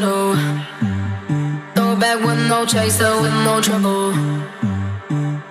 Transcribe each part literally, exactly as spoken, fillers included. motto. Throw back with no chaser, with no trouble.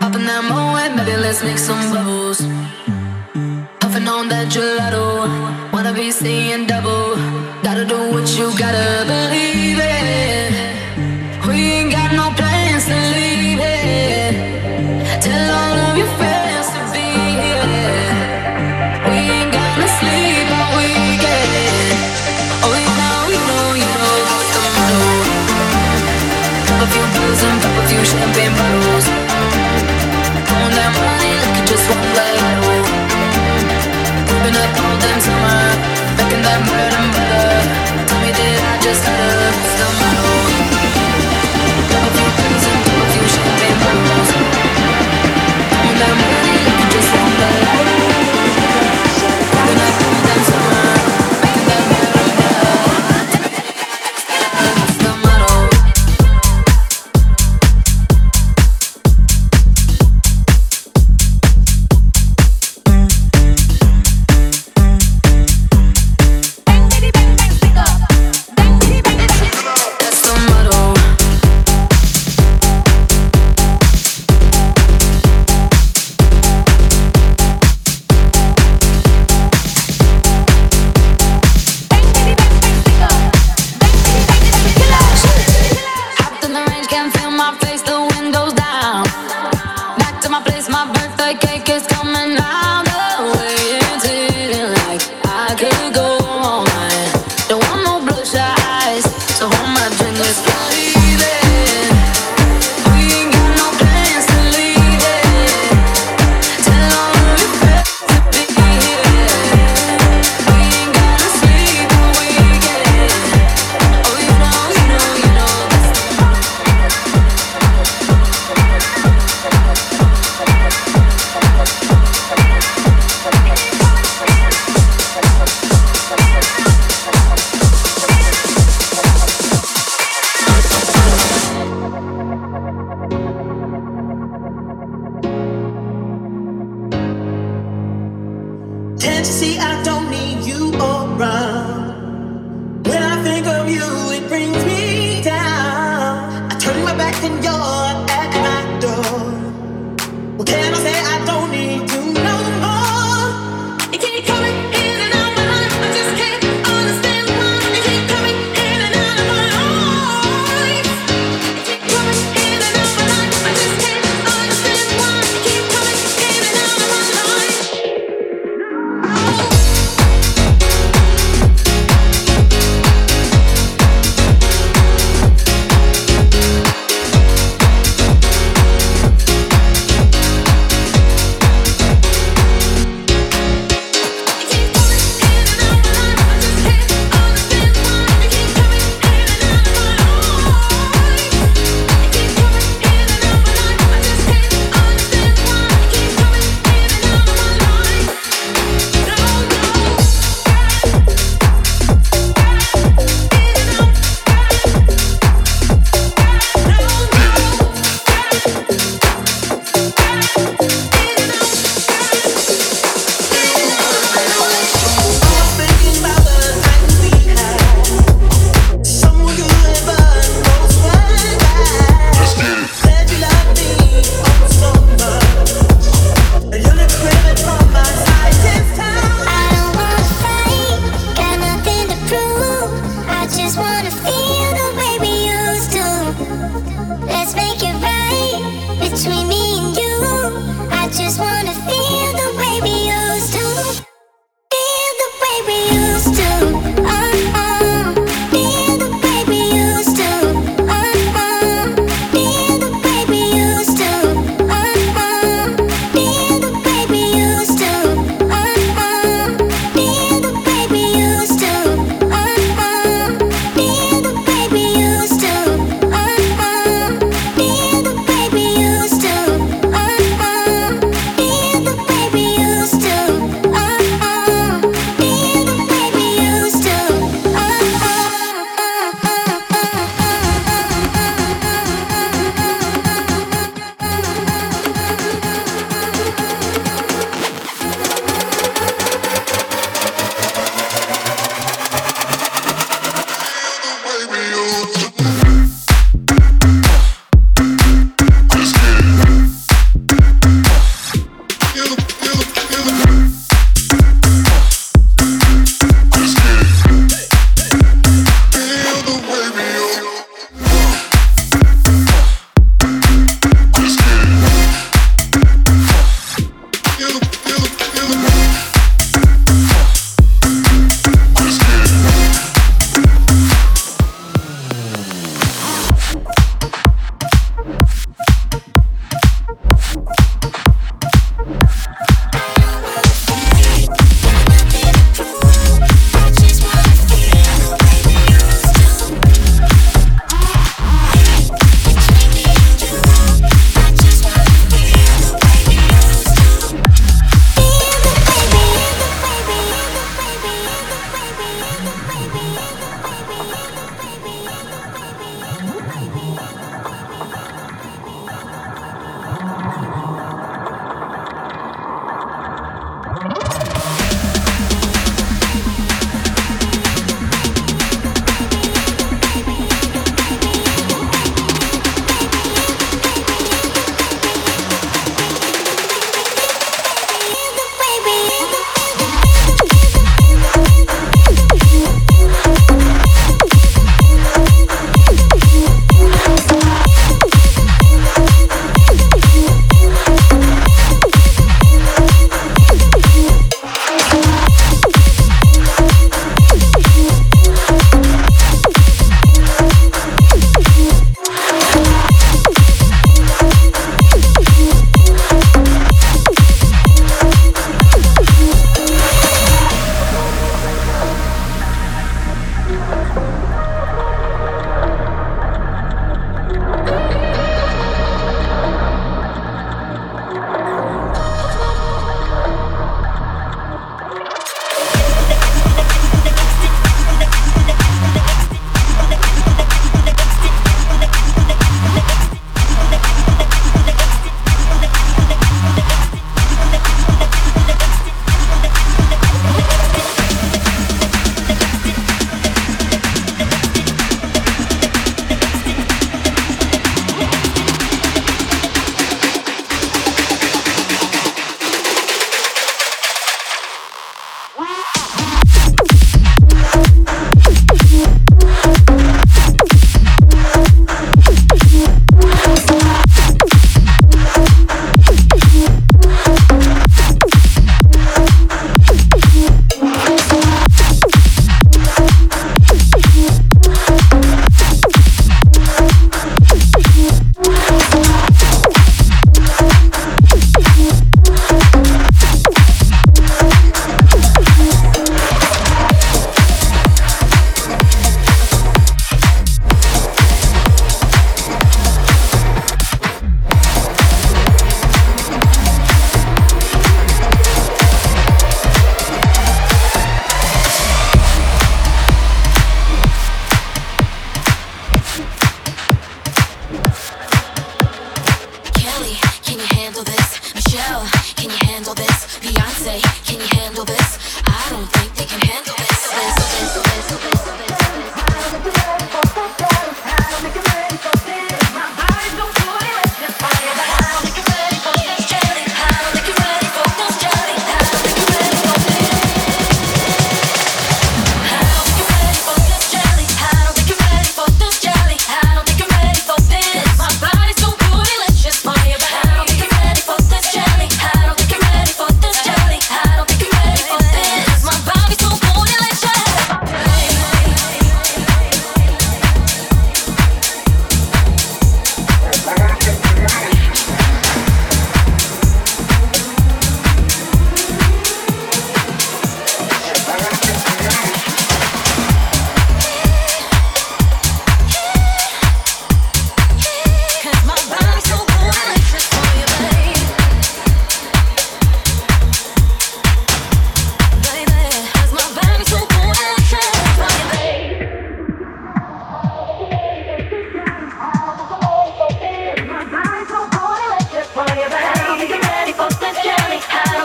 Poppin' that Moet, baby, let's make some bubbles. Puffin' on that gelato, wanna be seeing double. Gotta do what you gotta, believe it. We ain't got no plans to leave it. Tell all of your friends to be here. We ain't gonna sleep all weekend. Oh, you know, you know, you know what's the motto. Pop a few pills and pop a few champagne bottles. Throwing that money like it just won't let go. Whipping up all damn summer, making that bread and butter. Tell me, did I just stutter? What's the motto? Pop a few pills and pop a few champagne bottles. Throwing that money like it just won't let go.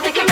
think it